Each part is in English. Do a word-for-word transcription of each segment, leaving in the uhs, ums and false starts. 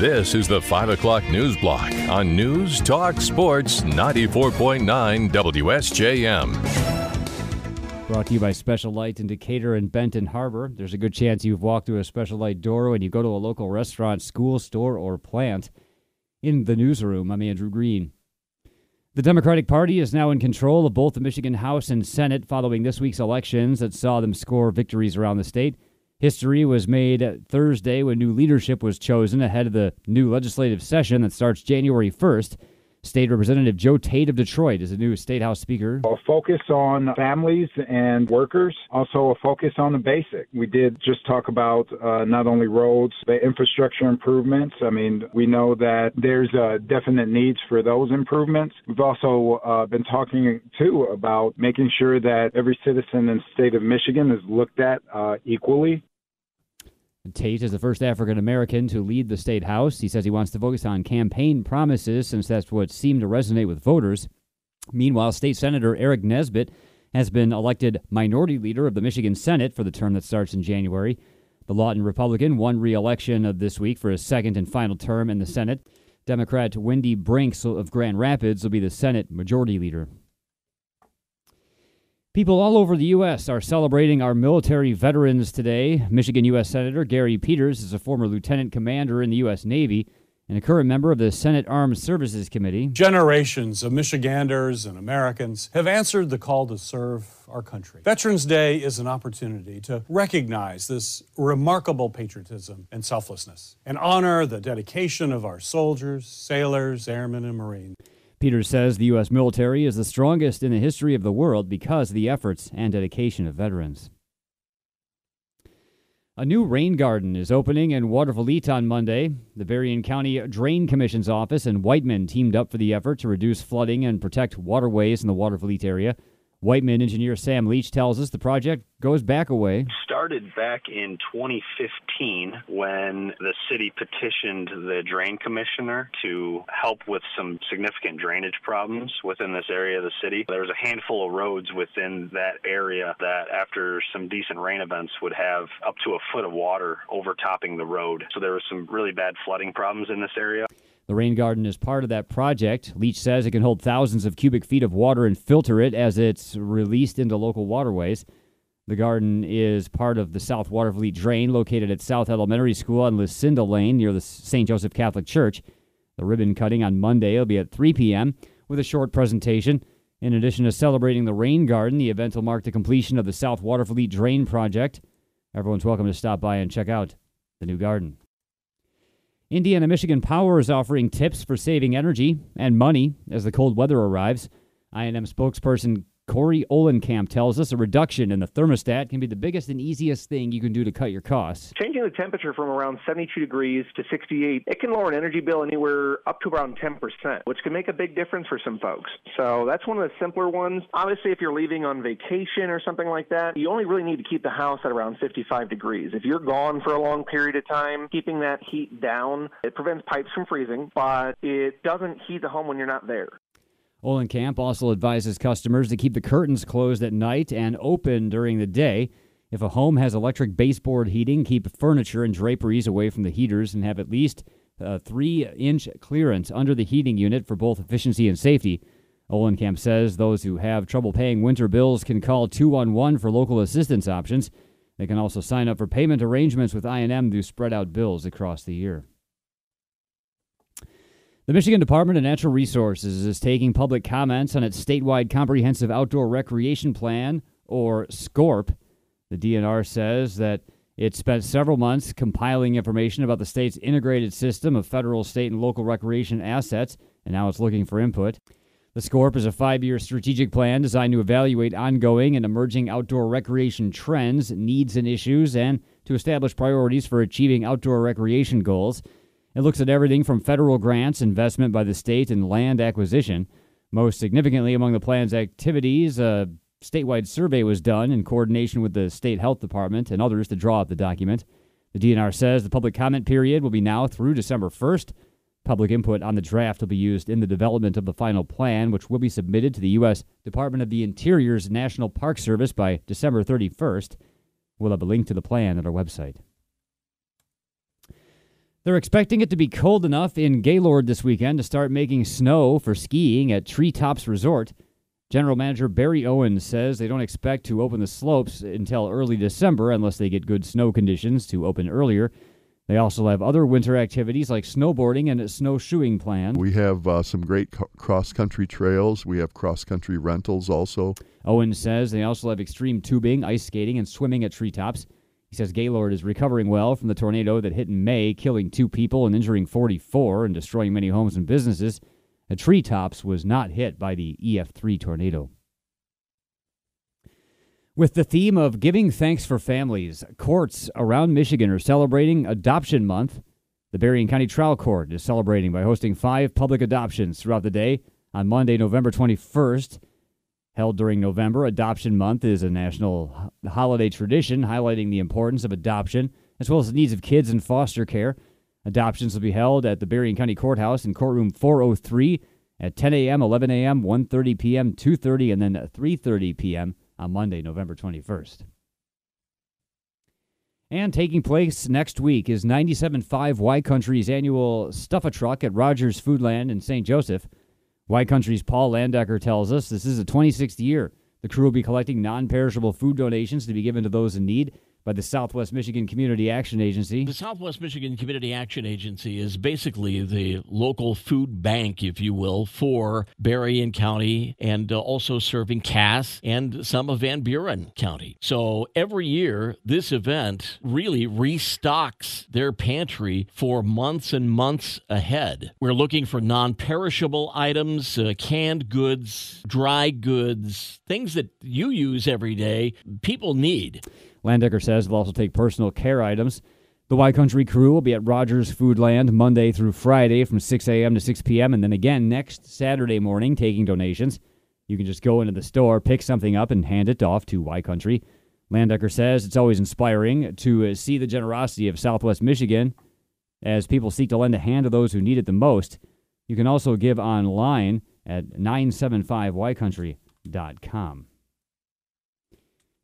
This is the five o'clock News Block on News Talk Sports ninety-four point nine W S J M. Brought to you by Special Light in Decatur and Benton Harbor. There's a good chance you've walked through a Special Light door when you go to a local restaurant, school, store, or plant. In the newsroom, I'm Andrew Green. The Democratic Party is now in control of both the Michigan House and Senate following this week's elections that saw them score victories around the state. History was made Thursday when new leadership was chosen ahead of the new legislative session that starts January first. State Representative Joe Tate of Detroit is the new State House Speaker. A focus on families and workers, also a focus on the basic. We did just talk about uh, not only roads, the infrastructure improvements. I mean, we know that there's uh, definite needs for those improvements. We've also uh, been talking, too, about making sure that every citizen in the state of Michigan is looked at uh, equally. Tate is the first African-American to lead the state house. He says he wants to focus on campaign promises since that's what seemed to resonate with voters. Meanwhile, State Senator Eric Nesbitt has been elected minority leader of the Michigan Senate for the term that starts in January. The Lawton Republican won re-election of this week for his second and final term in the Senate. Democrat Wendy Brinks of Grand Rapids will be the Senate majority leader. People all over the U S are celebrating our military veterans today. Michigan U S Senator Gary Peters is a former lieutenant commander in the U S Navy and a current member of the Senate Armed Services Committee. Generations of Michiganders and Americans have answered the call to serve our country. Veterans Day is an opportunity to recognize this remarkable patriotism and selflessness and honor the dedication of our soldiers, sailors, airmen, and Marines. Peters says the U S military is the strongest in the history of the world because of the efforts and dedication of veterans. A new rain garden is opening in Watervliet on Monday. The Berrien County Drain Commission's office and Whiteman teamed up for the effort to reduce flooding and protect waterways in the Watervliet area. Whiteman engineer Sam Leach tells us the project goes back a way. Started back in twenty fifteen when the city petitioned the drain commissioner to help with some significant drainage problems within this area of the city. There was a handful of roads within that area that after some decent rain events would have up to a foot of water overtopping the road. So there was some really bad flooding problems in this area. The rain garden is part of that project. Leach says it can hold thousands of cubic feet of water and filter it as it's released into local waterways. The garden is part of the South Watervliet Drain located at South Elementary School on Lucinda Lane near the Saint Joseph Catholic Church. The ribbon cutting on Monday will be at three p.m. with a short presentation. In addition to celebrating the rain garden, the event will mark the completion of the South Watervliet Drain project. Everyone's welcome to stop by and check out the new garden. Indiana Michigan Power is offering tips for saving energy and money as the cold weather arrives. I and M spokesperson Corey Olenkamp tells us a reduction in the thermostat can be the biggest and easiest thing you can do to cut your costs. Changing the temperature from around seventy-two degrees to sixty-eight, it can lower an energy bill anywhere up to around ten percent, which can make a big difference for some folks. So that's one of the simpler ones. Obviously, if you're leaving on vacation or something like that, you only really need to keep the house at around fifty-five degrees. If you're gone for a long period of time, keeping that heat down, it prevents pipes from freezing, but it doesn't heat the home when you're not there. Olenkamp also advises customers to keep the curtains closed at night and open during the day. If a home has electric baseboard heating, keep furniture and draperies away from the heaters and have at least a three-inch clearance under the heating unit for both efficiency and safety. Olenkamp says those who have trouble paying winter bills can call two one one for local assistance options. They can also sign up for payment arrangements with I and M to spread out bills across the year. The Michigan Department of Natural Resources is taking public comments on its statewide comprehensive outdoor recreation plan, or SCORP. The D N R says that it spent several months compiling information about the state's integrated system of federal, state, and local recreation assets, and now it's looking for input. The SCORP is a five-year strategic plan designed to evaluate ongoing and emerging outdoor recreation trends, needs, and issues, and to establish priorities for achieving outdoor recreation goals. It looks at everything from federal grants, investment by the state, and land acquisition. Most significantly among the plan's activities, a statewide survey was done in coordination with the state health department and others to draw up the document. The D N R says the public comment period will be now through December first. Public input on the draft will be used in the development of the final plan, which will be submitted to the U S Department of the Interior's National Park Service by December thirty-first. We'll have a link to the plan at our website. They're expecting it to be cold enough in Gaylord this weekend to start making snow for skiing at Treetops Resort. General Manager Barry Owens says they don't expect to open the slopes until early December unless they get good snow conditions to open earlier. They also have other winter activities like snowboarding and snowshoeing planned. We have uh, some great co- cross-country trails. We have cross-country rentals also. Owen says they also have extreme tubing, ice skating, and swimming at Treetops. He says Gaylord is recovering well from the tornado that hit in May, killing two people and injuring forty-four and destroying many homes and businesses. The Treetops was not hit by the E F three tornado. With the theme of giving thanks for families, courts around Michigan are celebrating Adoption Month. The Berrien County Trial Court is celebrating by hosting five public adoptions throughout the day. On Monday, November twenty-first, held during November, Adoption Month is a national holiday tradition highlighting the importance of adoption as well as the needs of kids in foster care. Adoptions will be held at the Berrien County Courthouse in courtroom four oh three at ten a.m., eleven a.m., one thirty p.m., two thirty, and then three thirty p.m. on Monday, November twenty-first. And taking place next week is ninety-seven point five Y Country's annual Stuff-A-Truck at Rogers Foodland in Saint Joseph. Y Country's Paul Landecker tells us this is the twenty-sixth year. The crew will be collecting non-perishable food donations to be given to those in need by the Southwest Michigan Community Action Agency. The Southwest Michigan Community Action Agency is basically the local food bank, if you will, for Berrien County and uh, also serving Cass and some of Van Buren County. So every year, this event really restocks their pantry for months and months ahead. We're looking for non-perishable items, uh, canned goods, dry goods, things that you use every day, people need. Landecker says they'll also take personal care items. The Y Country crew will be at Rogers Foodland Monday through Friday from six a.m. to six p.m. and then again next Saturday morning taking donations. You can just go into the store, pick something up, and hand it off to Y Country. Landecker says it's always inspiring to see the generosity of Southwest Michigan as people seek to lend a hand to those who need it the most. You can also give online at nine seven five y country dot com.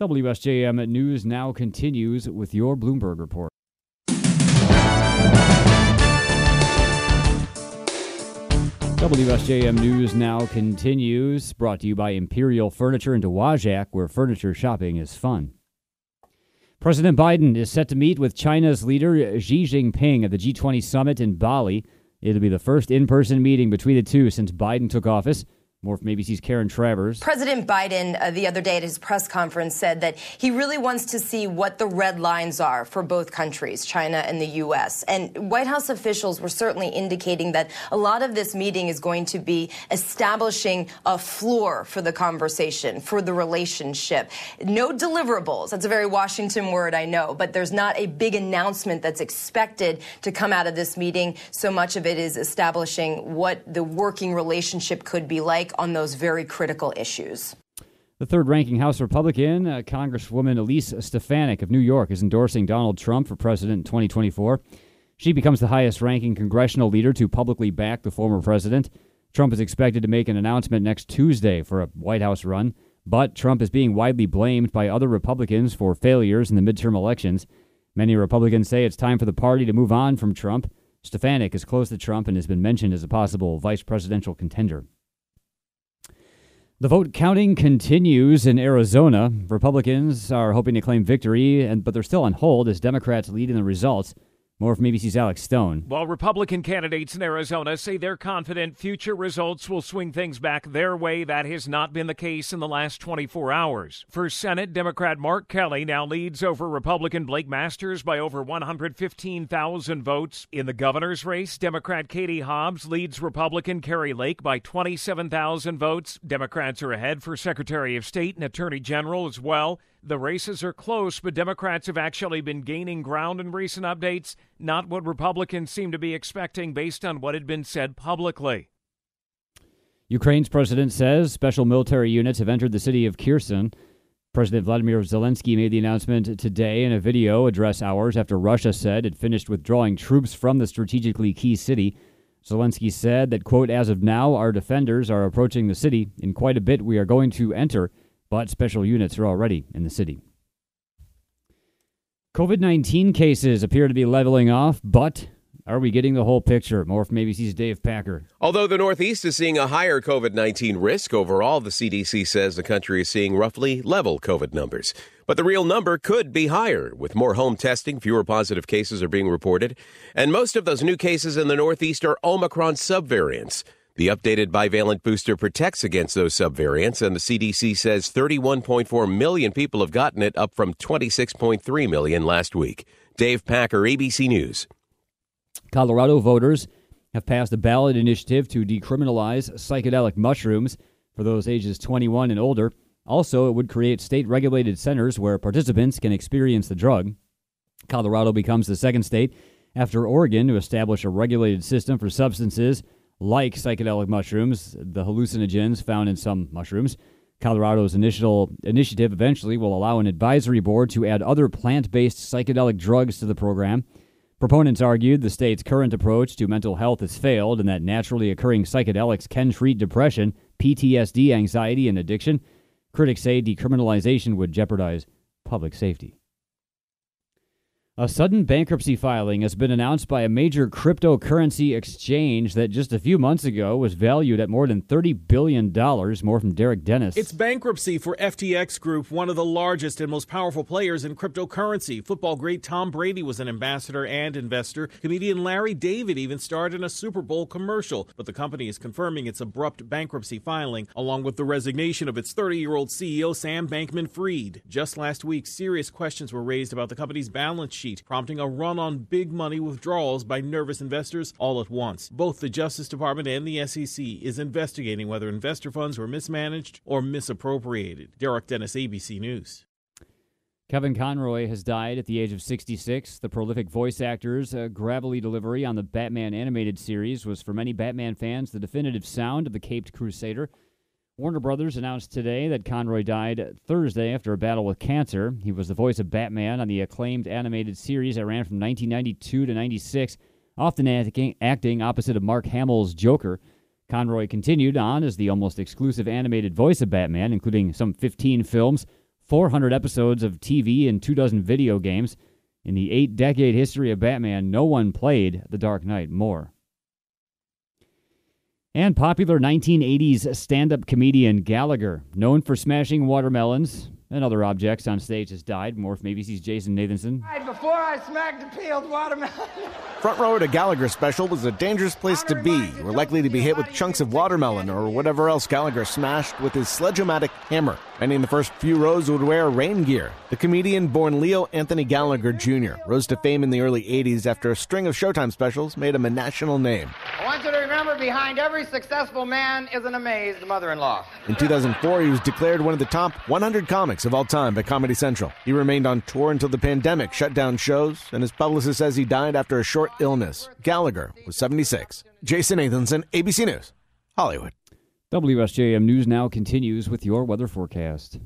W S J M News now continues with your Bloomberg Report. W S J M News now continues, brought to you by Imperial Furniture in Dowagiac, where furniture shopping is fun. President Biden is set to meet with China's leader Xi Jinping at the G twenty summit in Bali. It'll be the first in-person meeting between the two since Biden took office. More from A B C's Karen Travers. President Biden uh, the other day at his press conference said that he really wants to see what the red lines are for both countries, China and the U S. And White House officials were certainly indicating that a lot of this meeting is going to be establishing a floor for the conversation, for the relationship. No deliverables. That's a very Washington word, I know, but there's not a big announcement that's expected to come out of this meeting. So much of it is establishing what the working relationship could be like on those very critical issues. The third-ranking House Republican, uh, Congresswoman Elise Stefanik of New York, is endorsing Donald Trump for president in twenty twenty-four. She becomes the highest-ranking congressional leader to publicly back the former president. Trump is expected to make an announcement next Tuesday for a White House run, but Trump is being widely blamed by other Republicans for failures in the midterm elections. Many Republicans say it's time for the party to move on from Trump. Stefanik is close to Trump and has been mentioned as a possible vice presidential contender. The vote counting continues in Arizona. Republicans are hoping to claim victory, and but they're still on hold as Democrats lead in the results. More from A B C's Alex Stone. While Republican candidates in Arizona say they're confident future results will swing things back their way, that has not been the case in the last twenty-four hours. For Senate, Democrat Mark Kelly now leads over Republican Blake Masters by over one hundred fifteen thousand votes. In the governor's race, Democrat Katie Hobbs leads Republican Kerry Lake by twenty-seven thousand votes. Democrats are ahead for Secretary of State and Attorney General as well. The races are close, but Democrats have actually been gaining ground in recent updates, not what Republicans seem to be expecting based on what had been said publicly. Ukraine's president says special military units have entered the city of Kherson. President Volodymyr Zelensky made the announcement today in a video address hours after Russia said it finished withdrawing troops from the strategically key city. Zelensky said that, quote, as of now, our defenders are approaching the city. In quite a bit, we are going to enter, but special units are already in the city. COVID nineteen cases appear to be leveling off, but are we getting the whole picture? More from A B C's Dave Packer. Although the Northeast is seeing a higher COVID nineteen risk, overall, the C D C says the country is seeing roughly level COVID numbers. But the real number could be higher. With more home testing, fewer positive cases are being reported. And most of those new cases in the Northeast are Omicron subvariants. The updated bivalent booster protects against those subvariants, and the C D C says thirty-one point four million people have gotten it, up from twenty-six point three million last week. Dave Packer, A B C News. Colorado voters have passed a ballot initiative to decriminalize psychedelic mushrooms for those ages twenty-one and older. Also, it would create state-regulated centers where participants can experience the drug. Colorado becomes the second state after Oregon to establish a regulated system for substances like psychedelic mushrooms, the hallucinogens found in some mushrooms. Colorado's initial initiative eventually will allow an advisory board to add other plant-based psychedelic drugs to the program. Proponents argued the state's current approach to mental health has failed and that naturally occurring psychedelics can treat depression, P T S D, anxiety, and addiction. Critics say decriminalization would jeopardize public safety. A sudden bankruptcy filing has been announced by a major cryptocurrency exchange that just a few months ago was valued at more than thirty billion dollars. More from Derek Dennis. It's bankruptcy for F T X Group, one of the largest and most powerful players in cryptocurrency. Football great Tom Brady was an ambassador and investor. Comedian Larry David even starred in a Super Bowl commercial. But the company is confirming its abrupt bankruptcy filing, along with the resignation of its thirty-year-old C E O, Sam Bankman-Fried. Just last week, serious questions were raised about the company's balance sheet, prompting a run on big money withdrawals by nervous investors all at once. Both the Justice Department and the S E C is investigating whether investor funds were mismanaged or misappropriated. Derek Dennis, A B C News. Kevin Conroy has died at the age of sixty-six. The prolific voice actor's uh, gravelly delivery on the Batman animated series was, for many Batman fans, the definitive sound of the Caped Crusader. Warner Brothers announced today that Conroy died Thursday after a battle with cancer. He was the voice of Batman on the acclaimed animated series that ran from nineteen ninety-two to ninety-six, often acting opposite of Mark Hamill's Joker. Conroy continued on as the almost exclusive animated voice of Batman, including some fifteen films, four hundred episodes of T V, and two dozen video games. In the eight-decade history of Batman, no one played The Dark Knight more. And popular nineteen eighties stand-up comedian Gallagher, known for smashing watermelons and other objects on stage, has died. More from A B C's Jason Nathanson. Before I smacked a peeled watermelon. Front row to Gallagher's special was a dangerous place to be. You were likely to be hit with chunks of watermelon or whatever else Gallagher smashed with his sledge-o-matic hammer. Many in the first few rows would wear rain gear. The comedian, born Leo Anthony Gallagher Junior, rose to fame in the early eighties after a string of Showtime specials made him a national name. I want you to remember, behind every successful man is an amazed mother-in-law. In two thousand four, he was declared one of the top one hundred comics of all time by Comedy Central. He remained on tour until the pandemic shut down shows, and his publicist says he died after a short illness. Gallagher was seventy-six. Jason Nathanson, A B C News, Hollywood. W S J M News Now continues with your weather forecast.